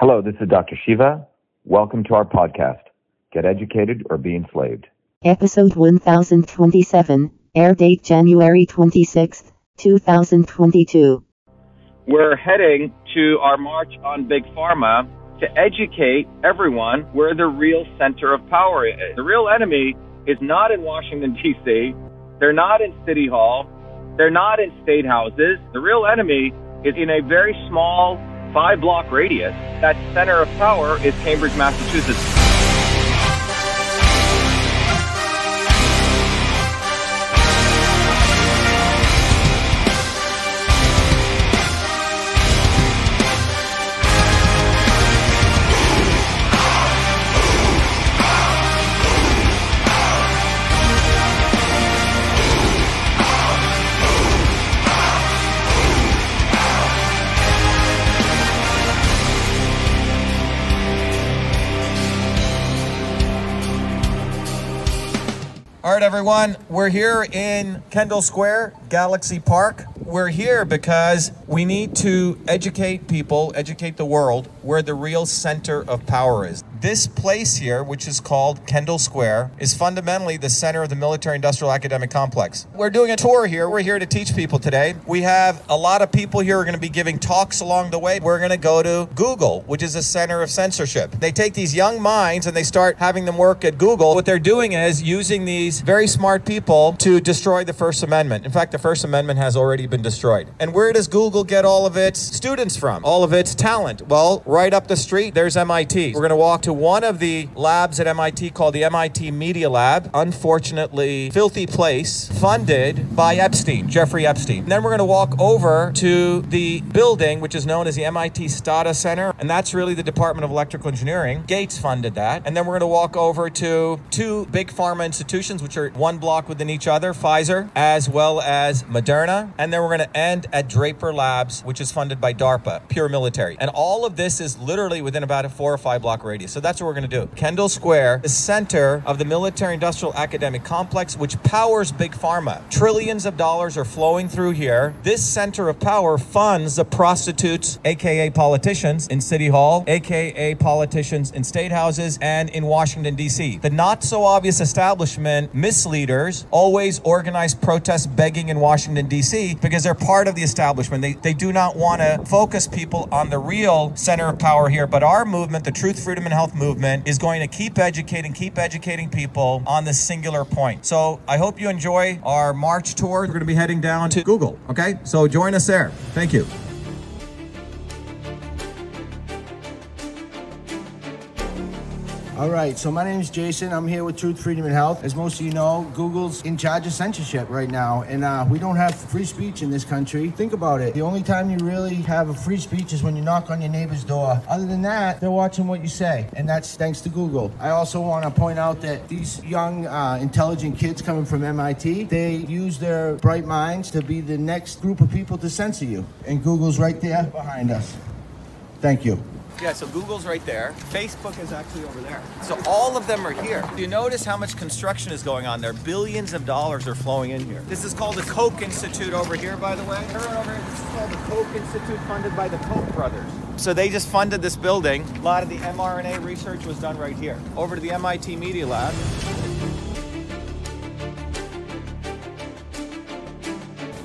Hello, this is Dr. Shiva. Welcome to our podcast, Get Educated or Be Enslaved. Episode 1027, air date January 26th, 2022. We're heading to our march on Big Pharma to educate everyone where the real center of power is. The real enemy is not in Washington, D.C. They're not in City Hall. They're not in state houses. The real enemy is in a very small 5-block radius. That center of power is Cambridge, Massachusetts. All right, everyone, we're here in Kendall Square, Galaxy Park. We're here because we need to educate people, educate the world, where the real center of power is. This place here, which is called Kendall Square, is fundamentally the center of the military-industrial academic complex. We're doing a tour here. We're here to teach people today. We have a lot of people here who are going to be giving talks along the way. We're going to go to Google, which is a center of censorship. They take these young minds and they start having them work at Google. What they're doing is using these very smart people to destroy the First Amendment. In fact, the First Amendment has already been destroyed. And where does Google get all of its students from? All of its talent? Well, right up the street, there's MIT. We're going to walk to one of the labs at MIT called the MIT Media Lab. Unfortunately, filthy place, funded by Epstein, Jeffrey Epstein. And then we're going to walk over to the building, which is known as the MIT Stata Center. And that's really the Department of Electrical Engineering. Gates funded that. And then we're going to walk over to two big pharma institutions, which are one block within each other, Pfizer, as well as Moderna. And then we're going to end at Draper Labs, which is funded by DARPA, pure military. And all of this is literally within about a 4 or 5 block radius. So that's what we're going to do. Kendall Square, the center of the military-industrial academic complex, which powers Big Pharma. Trillions of dollars are flowing through here. This center of power funds the prostitutes, aka politicians, in City Hall, aka politicians in state houses, and in Washington, D.C. The not-so-obvious establishment misleaders always organize protests begging in Washington, D.C. because they're part of the establishment. They do not want to focus people on the real center of power here, but our movement, the Truth, Freedom and Health movement, is going to keep educating people on this singular point. So I hope you enjoy our march tour. We're going to be heading down to Google, okay? So join us there. Thank you. All right, so my name is Jason. I'm here with Truth, Freedom, and Health. As most of you know, Google's in charge of censorship right now, and we don't have free speech in this country. Think about it. The only time you really have a free speech is when you knock on your neighbor's door. Other than that, they're watching what you say, and that's thanks to Google. I also want to point out that these young, intelligent kids coming from MIT, they use their bright minds to be the next group of people to censor you, and Google's right there behind us. Thank you. Yeah, so Google's right there. Facebook is actually over there. So all of them are here. Do you notice how much construction is going on there? Billions of dollars are flowing in here. This is called the Koch Institute over here, by the way. Everyone over here, this is called the Koch Institute, funded by the Koch brothers. So they just funded this building. A lot of the mRNA research was done right here. Over to the MIT Media Lab.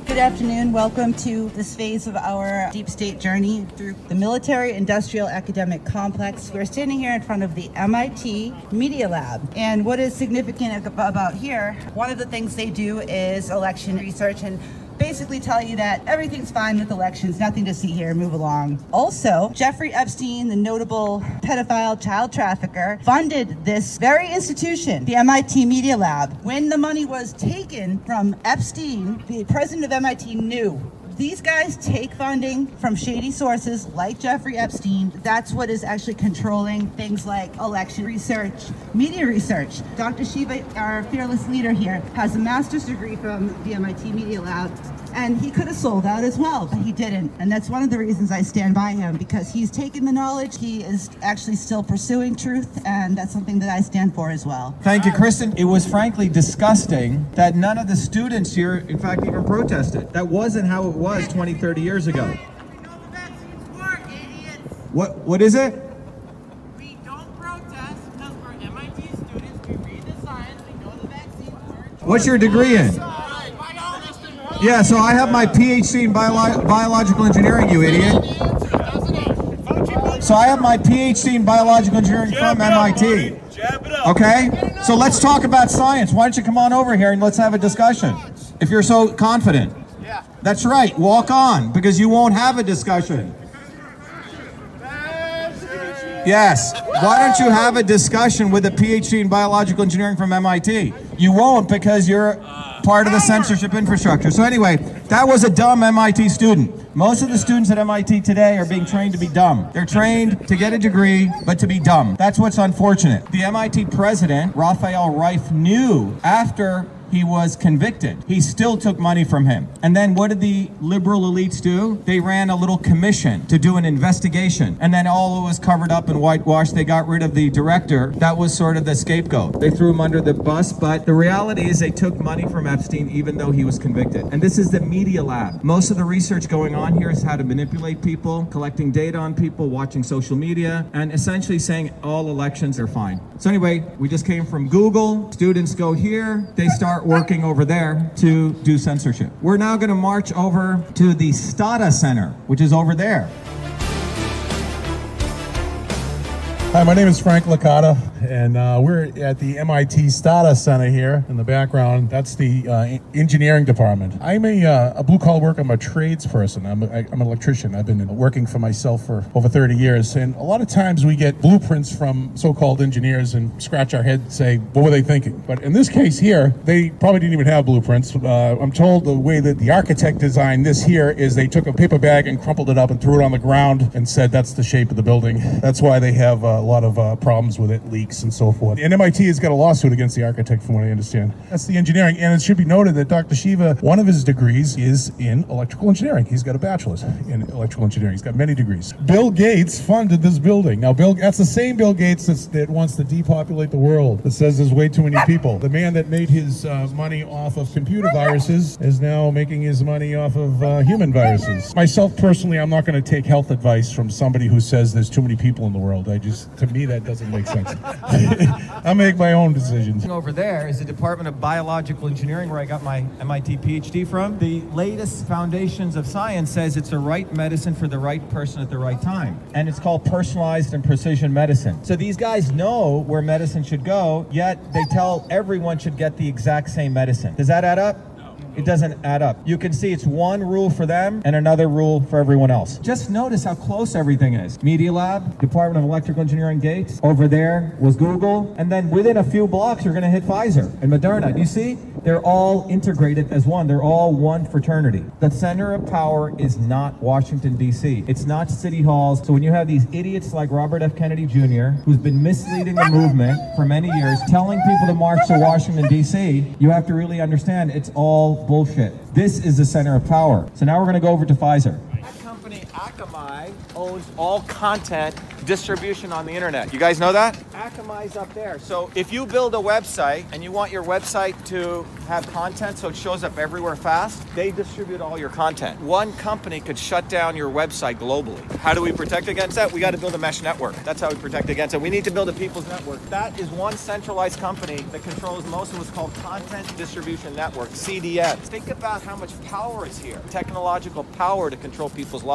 Good afternoon. Welcome to this phase of our deep state journey through the military-industrial academic complex. We're standing here in front of the MIT Media Lab. And what is significant about here, one of the things they do is election research and basically tell you that everything's fine with elections, nothing to see here, move along. Also, Jeffrey Epstein, the notable pedophile child trafficker, funded this very institution, the MIT Media Lab. When the money was taken from Epstein, the president of MIT knew. These guys take funding from shady sources like Jeffrey Epstein. That's what is actually controlling things like election research, media research. Dr. Shiva, our fearless leader here, has a master's degree from the MIT Media Lab, and he could have sold out as well, but he didn't. And that's one of the reasons I stand by him, because he's taken the knowledge. He is actually still pursuing truth, and that's something that I stand for as well. Thank you, Kristen. It was frankly disgusting that none of the students here, in fact, even protested. That wasn't how it was 20, 30 years ago. What is it? We don't protest because we're MIT students. We read the science. We know the vaccine works. What's your degree in? Yeah, so I have my PhD in biological engineering, you idiot. So I have my PhD in biological engineering from MIT. Okay? So let's talk about science. Why don't you come on over here and let's have a discussion? If you're so confident. That's right. Walk on, because you won't have a discussion. Yes. Why don't you have a discussion with a PhD in biological engineering from MIT? You won't, because you're part of the censorship infrastructure. So anyway, that was a dumb MIT student. Most of the students at MIT today are being trained to be dumb. They're trained to get a degree, but to be dumb. That's what's unfortunate. The MIT president, Rafael Reif, knew after he was convicted, he still took money from him. And then what did the liberal elites do? They ran a little commission to do an investigation. And then all it was covered up and whitewashed. They got rid of the director. That was sort of the scapegoat. They threw him under the bus, but the reality is they took money from Epstein even though he was convicted. And this is the Media Lab. Most of the research going on here is how to manipulate people, collecting data on people, watching social media, and essentially saying all elections are fine. So anyway, we just came from Google. Students go here, they start working over there to do censorship. We're now going to march over to the Stata Center, which is over there. Hi, my name is Frank Licata, and we're at the MIT Stata Center here in the background. That's the engineering department. I'm a blue-collar worker. I'm a tradesperson. I'm an electrician. I've been working for myself for over 30 years, and a lot of times we get blueprints from so-called engineers and scratch our head and say, what were they thinking? But in this case here, they probably didn't even have blueprints. I'm told the way that the architect designed this here is they took a paper bag and crumpled it up and threw it on the ground and said, that's the shape of the building. That's why they have a lot of problems with it, leaks and so forth. And MIT has got a lawsuit against the architect, from what I understand. That's the engineering, and it should be noted that Dr. Shiva, one of his degrees is in electrical engineering. He's got a bachelor's in electrical engineering. He's got many degrees. Bill Gates funded this building. Now, that's the same Bill Gates that wants to depopulate the world, that says there's way too many people. The man that made his money off of computer viruses is now making his money off of human viruses. Myself, personally, I'm not going to take health advice from somebody who says there's too many people in the world. I just, to me, that doesn't make sense. I make my own decisions. Over there is the Department of Biological Engineering, where I got my MIT PhD from. The latest foundations of science says it's the right medicine for the right person at the right time. And it's called personalized and precision medicine. So these guys know where medicine should go, yet they tell everyone should get the exact same medicine. Does that add up? It doesn't add up. You can see it's one rule for them and another rule for everyone else. Just notice how close everything is. Media Lab, Department of Electrical Engineering Gates. Over there was Google. And then within a few blocks, you're going to hit Pfizer and Moderna. Do you see? They're all integrated as one. They're all one fraternity. The center of power is not Washington, D.C. It's not city halls. So when you have these idiots like Robert F. Kennedy Jr., who's been misleading the movement for many years, telling people to march to Washington, D.C., you have to really understand it's all bullshit. This is the center of power. So now we're going to go over to Pfizer. That company, Akamai, owns all content distribution on the internet. You guys know that? Akamai's up there. So if you build a website and you want your website to have content so it shows up everywhere fast, they distribute all your content. One company could shut down your website globally. How do we protect against that? We got to build a mesh network. That's how we protect against it. We need to build a people's network. That is one centralized company that controls most of what's called content distribution network, CDN. Think about how much power is here, technological power to control people's lives.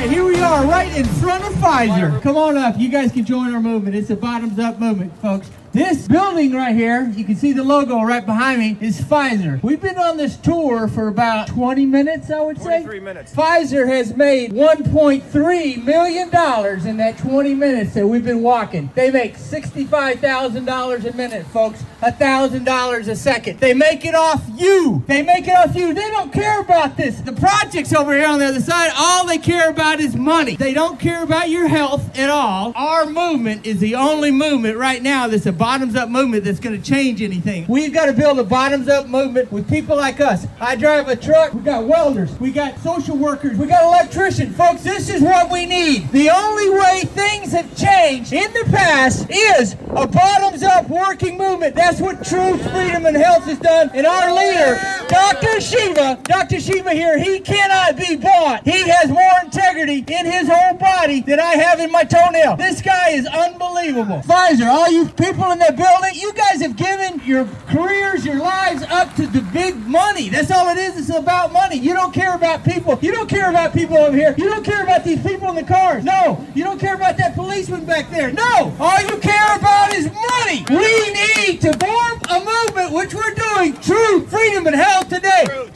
Here we are, right in front of Pfizer. Come on up. You guys can join our movement. It's a bottoms-up movement, folks. This building right here, you can see the logo right behind me, is Pfizer. We've been on this tour for about 20 minutes, I would say. 23 minutes. Pfizer has made $1.3 million in that 20 minutes that we've been walking. They make $65,000 a minute, folks. $1,000 a second. They make it off you. They make it off you. They don't care about this. The projects over here on the other side, all they care about is money. They don't care about your health at all. Our movement is the only movement right now that's a bottoms-up movement that's going to change anything. We've got to build a bottoms-up movement with people like us. I drive a truck. We got welders. We got social workers. We got electricians. Folks, this is what we need. The only way things have changed in the past is a bottoms-up working movement. That's what Truth, Freedom and Health has done. And our leader, Dr. Shiva here, he cannot be bought. He has more integrity in his whole body than I have in my toenail. This guy is unbelievable. Pfizer, all you people in that building, you guys have given your careers, your lives up to the big money. That's all it is. It's about money. You don't care about people. You don't care about people over here. You don't care about these people in the cars. No. You don't care about that policeman back there. No. All you care about is money. We need to form a movement, which we're doing. True freedom and health today. True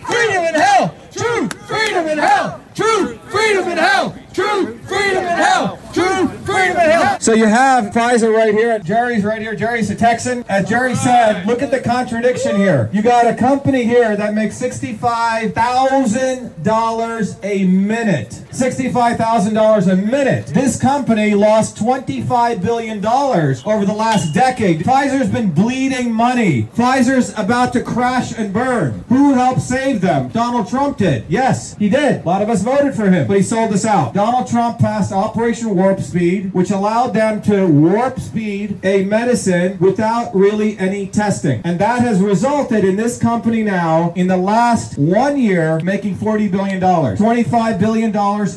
freedom and health. True freedom and health. True freedom and health. True freedom and health. True freedom and health. So you have Pfizer right here. Jerry's right here. Jerry's a Texan. As Jerry said, look at the contradiction here. You got a company here that makes $65,000 a minute. $65,000 a minute. This company lost $25 billion over the last decade. Pfizer's been bleeding money. Pfizer's about to crash and burn. Who helped save them? Donald Trump did. Yes, he did. A lot of us voted for him, but he sold us out. Donald Trump passed Operation Warp Speed, which allowed them to warp speed a medicine without really any testing. And that has resulted in this company now, in the last 1 year, making $40 billion. $25 billion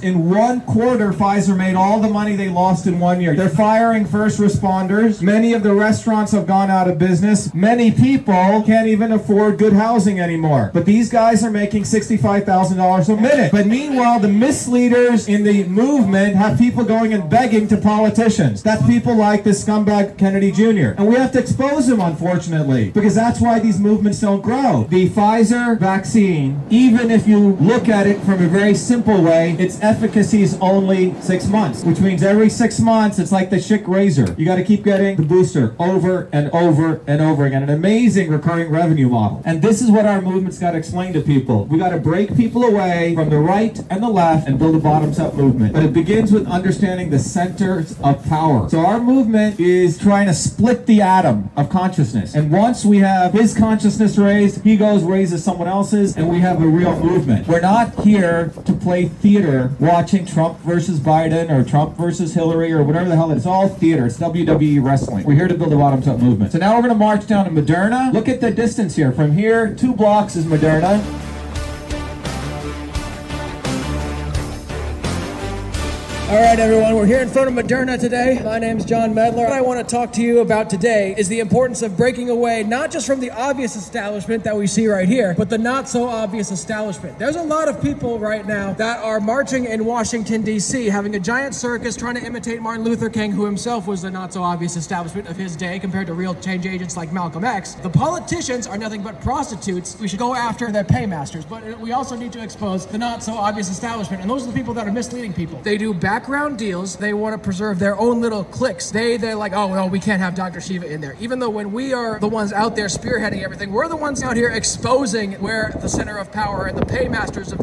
in 1 quarter, Pfizer made all the money they lost in 1 year. They're firing first responders. Many of the restaurants have gone out of business. Many people can't even afford good housing anymore. But these guys are making $65,000 a minute. But meanwhile, the misleaders in the movement have people going and begging to politicians. That's people like this scumbag Kennedy Jr. And we have to expose him, unfortunately, because that's why these movements don't grow. The Pfizer vaccine, even if you look at it from a very simple way, its efficacy is only 6 months, which means every 6 months, it's like the Schick razor. You got to keep getting the booster over and over and over again. An amazing recurring revenue model. And this is what our movement's got to explain to people. We got to break people away from the right and the left and build a bottoms-up movement. But it begins with understanding the centers of power. So our movement is trying to split the atom of consciousness. And once we have his consciousness raised, he goes raises someone else's, and we have a real movement. We're not here to play theater watching Trump versus Biden or Trump versus Hillary or whatever the hell it is. It's all theater. It's WWE wrestling. We're here to build a bottoms-up movement. So now we're going to march down to Moderna. Look at the distance here. From here, 2 blocks is Moderna. All right, everyone, we're here in front of Moderna today. My name's John Medler. What I want to talk to you about today is the importance of breaking away, not just from the obvious establishment that we see right here, but the not so obvious establishment. There's a lot of people right now that are marching in Washington, D.C., having a giant circus, trying to imitate Martin Luther King, who himself was the not so obvious establishment of his day compared to real change agents like Malcolm X. The politicians are nothing but prostitutes. We should go after their paymasters, but we also need to expose the not so obvious establishment. And those are the people that are misleading people. They do background deals. They want to preserve their own little cliques. They're like, oh, no, we can't have Dr. Shiva in there. Even though when we are the ones out there spearheading everything, we're the ones out here exposing where the center of power and the paymasters of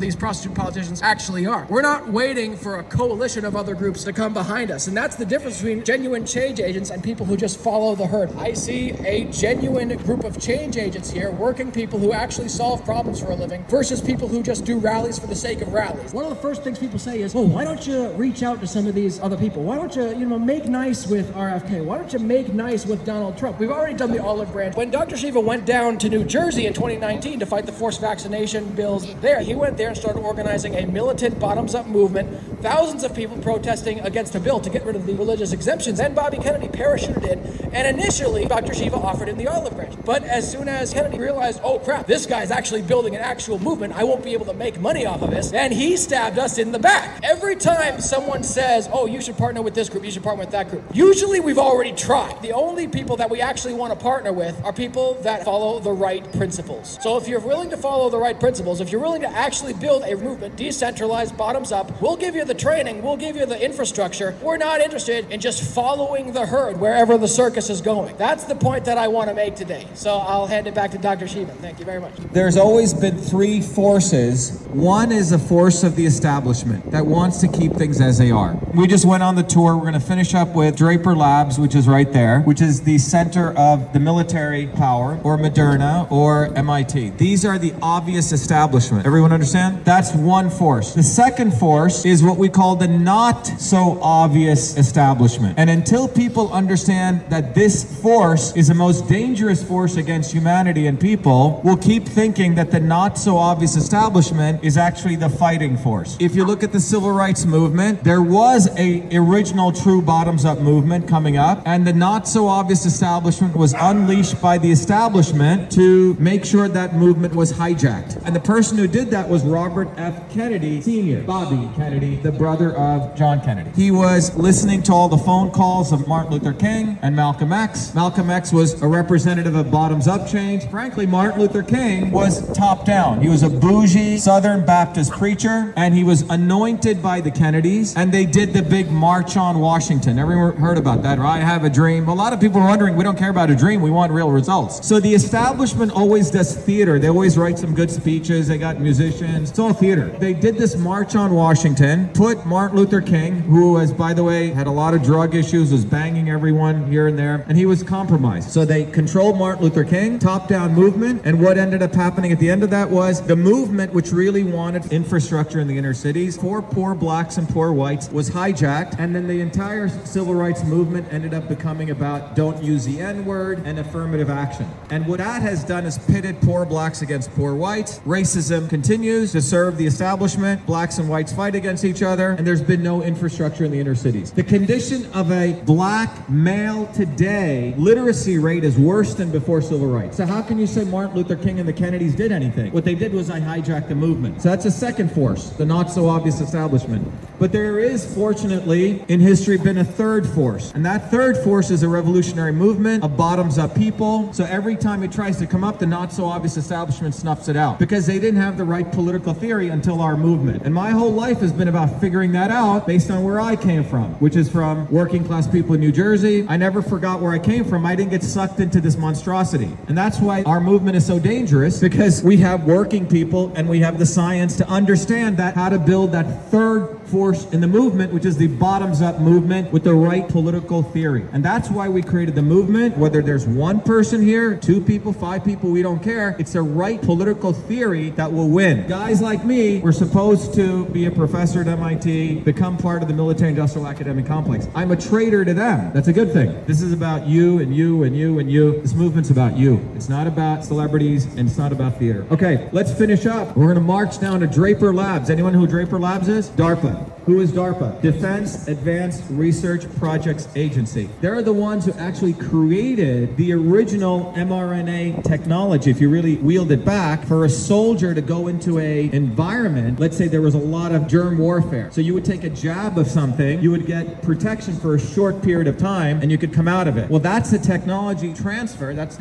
these prostitute politicians actually are. We're not waiting for a coalition of other groups to come behind us. And that's the difference between genuine change agents and people who just follow the herd. I see a genuine group of change agents here, working people who actually solve problems for a living versus people who just do rallies for the sake of rallies. One of the first things people say is, oh, why don't you reach out to some of these other people? Why don't you, make nice with RFK? Why don't you make nice with Donald Trump? We've already done the olive branch. When Dr. Shiva went down to New Jersey in 2019 to fight the forced vaccination bills there, he went there and started organizing a militant bottoms-up movement, thousands of people protesting against a bill to get rid of the religious exemptions. Then Bobby Kennedy parachuted in, and initially Dr. Shiva offered him the olive branch. But as soon as Kennedy realized, oh crap, this guy's actually building an actual movement, I won't be able to make money off of this, then he stabbed us in the back. Every time someone says, oh, you should partner with this group, you should partner with that group, usually we've already tried. The only people that we actually want to partner with are people that follow the right principles. So if you're willing to follow the right principles, if you're willing to actually build a movement, decentralized, bottoms up, we'll give you the training, we'll give you the infrastructure. We're not interested in just following the herd wherever the circus is going. That's the point that I want to make today. So I'll hand it back to Dr. Shiva. Thank you very much. There's always been 3 forces. One is a force of the establishment that wants to keep keep things as they are. We just went on the tour. We're gonna finish up with Draper Labs, which is right there, which is the center of the military power, or Moderna, or MIT. These are the obvious establishment. Everyone understand? That's one force. The second force is what we call the not so obvious establishment. And until people understand that this force is the most dangerous force against humanity and people, we'll keep thinking that the not so obvious establishment is actually the fighting force. If you look at the civil rights movement, there was an original true bottoms-up movement coming up, and the not so obvious establishment was unleashed by the establishment to make sure that movement was hijacked. And the person who did that was Robert F. Kennedy Sr., Bobby Kennedy, the brother of John Kennedy. He was listening to all the phone calls of Martin Luther King and Malcolm X. Malcolm X was a representative of bottoms-up change. Frankly, Martin Luther King was top-down. He was a bougie Southern Baptist preacher, and he was anointed by the Kennedys, and they did the big march on Washington. Everyone heard about that, right? I have a dream. A lot of people are wondering, we don't care about a dream, we want real results. So the establishment always does theater. They always write some good speeches, they got musicians, it's all theater. They did this march on Washington, put Martin Luther King, who was, by the way, had a lot of drug issues, was banging everyone here and there, and he was compromised. So they controlled Martin Luther King, top-down movement, and what ended up happening at the end of that was the movement, which really wanted infrastructure in the inner cities, for poor blacks and poor whites, was hijacked, and then the entire civil rights movement ended up becoming about don't use the N-word and affirmative action. And what that has done is pitted poor blacks against poor whites. Racism continues to serve the establishment. Blacks and whites fight against each other, and there's been no infrastructure in the inner cities. The condition of a black male today, literacy rate is worse than before civil rights. So how can you say Martin Luther King and the Kennedys did anything? What they did was they hijacked the movement. So that's a second force, the not so obvious establishment. But there is, fortunately, in history been a third force. And that third force is a revolutionary movement, a bottoms-up people. So every time it tries to come up, the not so obvious establishment snuffs it out because they didn't have the right political theory until our movement. And my whole life has been about figuring that out based on where I came from, which is from working class people in New Jersey. I never forgot where I came from. I didn't get sucked into this monstrosity. And that's why our movement is so dangerous, because we have working people and we have the science to understand that how to build that third force in the movement, which is the bottoms-up movement with the right political theory. And that's why we created the movement. Whether there's one person here, two people, five people, we don't care. It's the right political theory that will win. Guys like me were supposed to be a professor at MIT, become part of the military-industrial academic complex. I'm a traitor to them. That's a good thing. This is about you and you and you and you. This movement's about you. It's not about celebrities and it's not about theater. Okay, let's finish up. We're gonna march down to Draper Labs. Anyone who Draper Labs is? DARPA. Who is DARPA? Defense Advanced Research Projects Agency. They're the ones who actually created the original mRNA technology, if you really wield it back, for a soldier to go into an environment. Let's say there was a lot of germ warfare. So you would take a jab of something, you would get protection for a short period of time, and you could come out of it. Well, that's the technology transfer. That's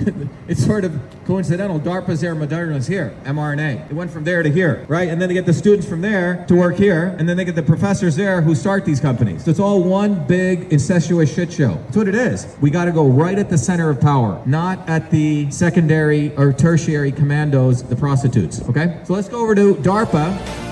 it's sort of coincidental. DARPA's there, Moderna's here, mRNA. It went from there to here, right? And then they get the students from there to work here, and then they get the professors there who start these companies. So it's all one big incestuous shit show. That's what it is. We got to go right at the center of power, not at the secondary or tertiary commandos, the prostitutes, okay? So let's go over to DARPA.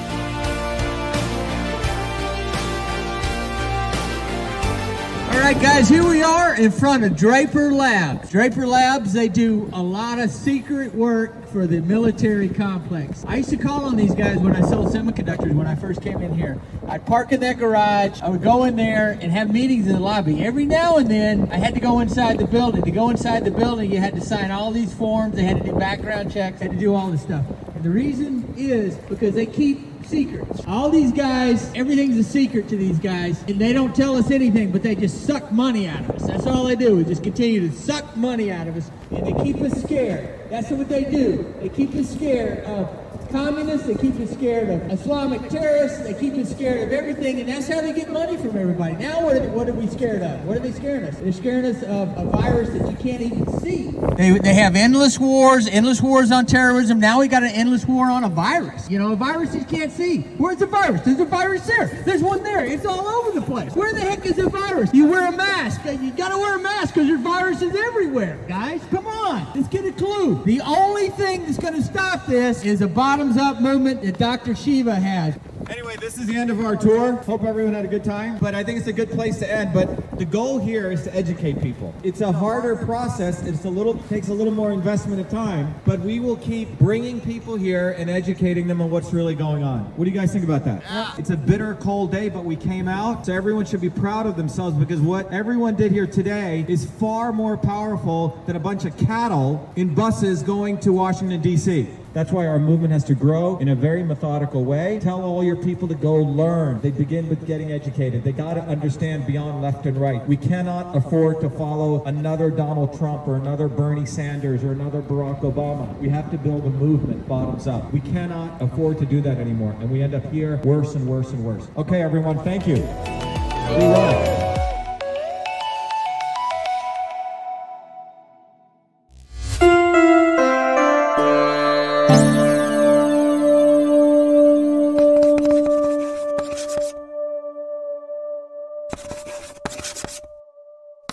All right, guys, here we are in front of Draper Labs. Draper Labs, they do a lot of secret work for the military complex. I used to call on these guys when I sold semiconductors when I first came in here. I'd park in that garage, I would go in there and have meetings in the lobby. Every now and then, I had to go inside the building. To go inside the building, you had to sign all these forms, they had to do background checks, had to do all this stuff. And the reason is because they keep secrets. All these guys, everything's a secret to these guys, and they don't tell us anything, but they just suck money out of us. That's all they do, is just continue to suck money out of us, and they keep us scared. That's what they do. They keep us scared of communists, they keep us scared of Islamic terrorists, they keep us scared of everything, and that's how they get money from everybody. Now what are we scared of? What are they scaring us? They're scaring us of a virus that you can't even see. They have endless wars on terrorism. Now we got an endless war on a virus. You know, a virus you can't see. Where's the virus? There's a virus there. There's one there. It's all over the place. Where the heck is the virus? You wear a mask. You gotta wear a mask because your virus is everywhere. Guys, come on. Let's get a clue. The only thing that's gonna stop this is a bottom-up movement that Dr. Shiva has. Anyway, this is the end of our tour. Hope everyone had a good time, but I think it's a good place to end. But the goal here is to educate people. It's a harder process. It's a little, takes a little more investment of time, but we will keep bringing people here and educating them on what's really going on. What do you guys think about that? Yeah. It's a bitter cold day, but we came out, so everyone should be proud of themselves, because what everyone did here today is far more powerful than a bunch of cattle in buses going to Washington, D.C. That's why our movement has to grow in a very methodical way. Tell all your people to go learn. They begin with getting educated. They got to understand beyond left and right. We cannot afford to follow another Donald Trump or another Bernie Sanders or another Barack Obama. We have to build a movement bottoms up. We cannot afford to do that anymore. And we end up here worse and worse and worse. Okay, everyone, thank you. We won.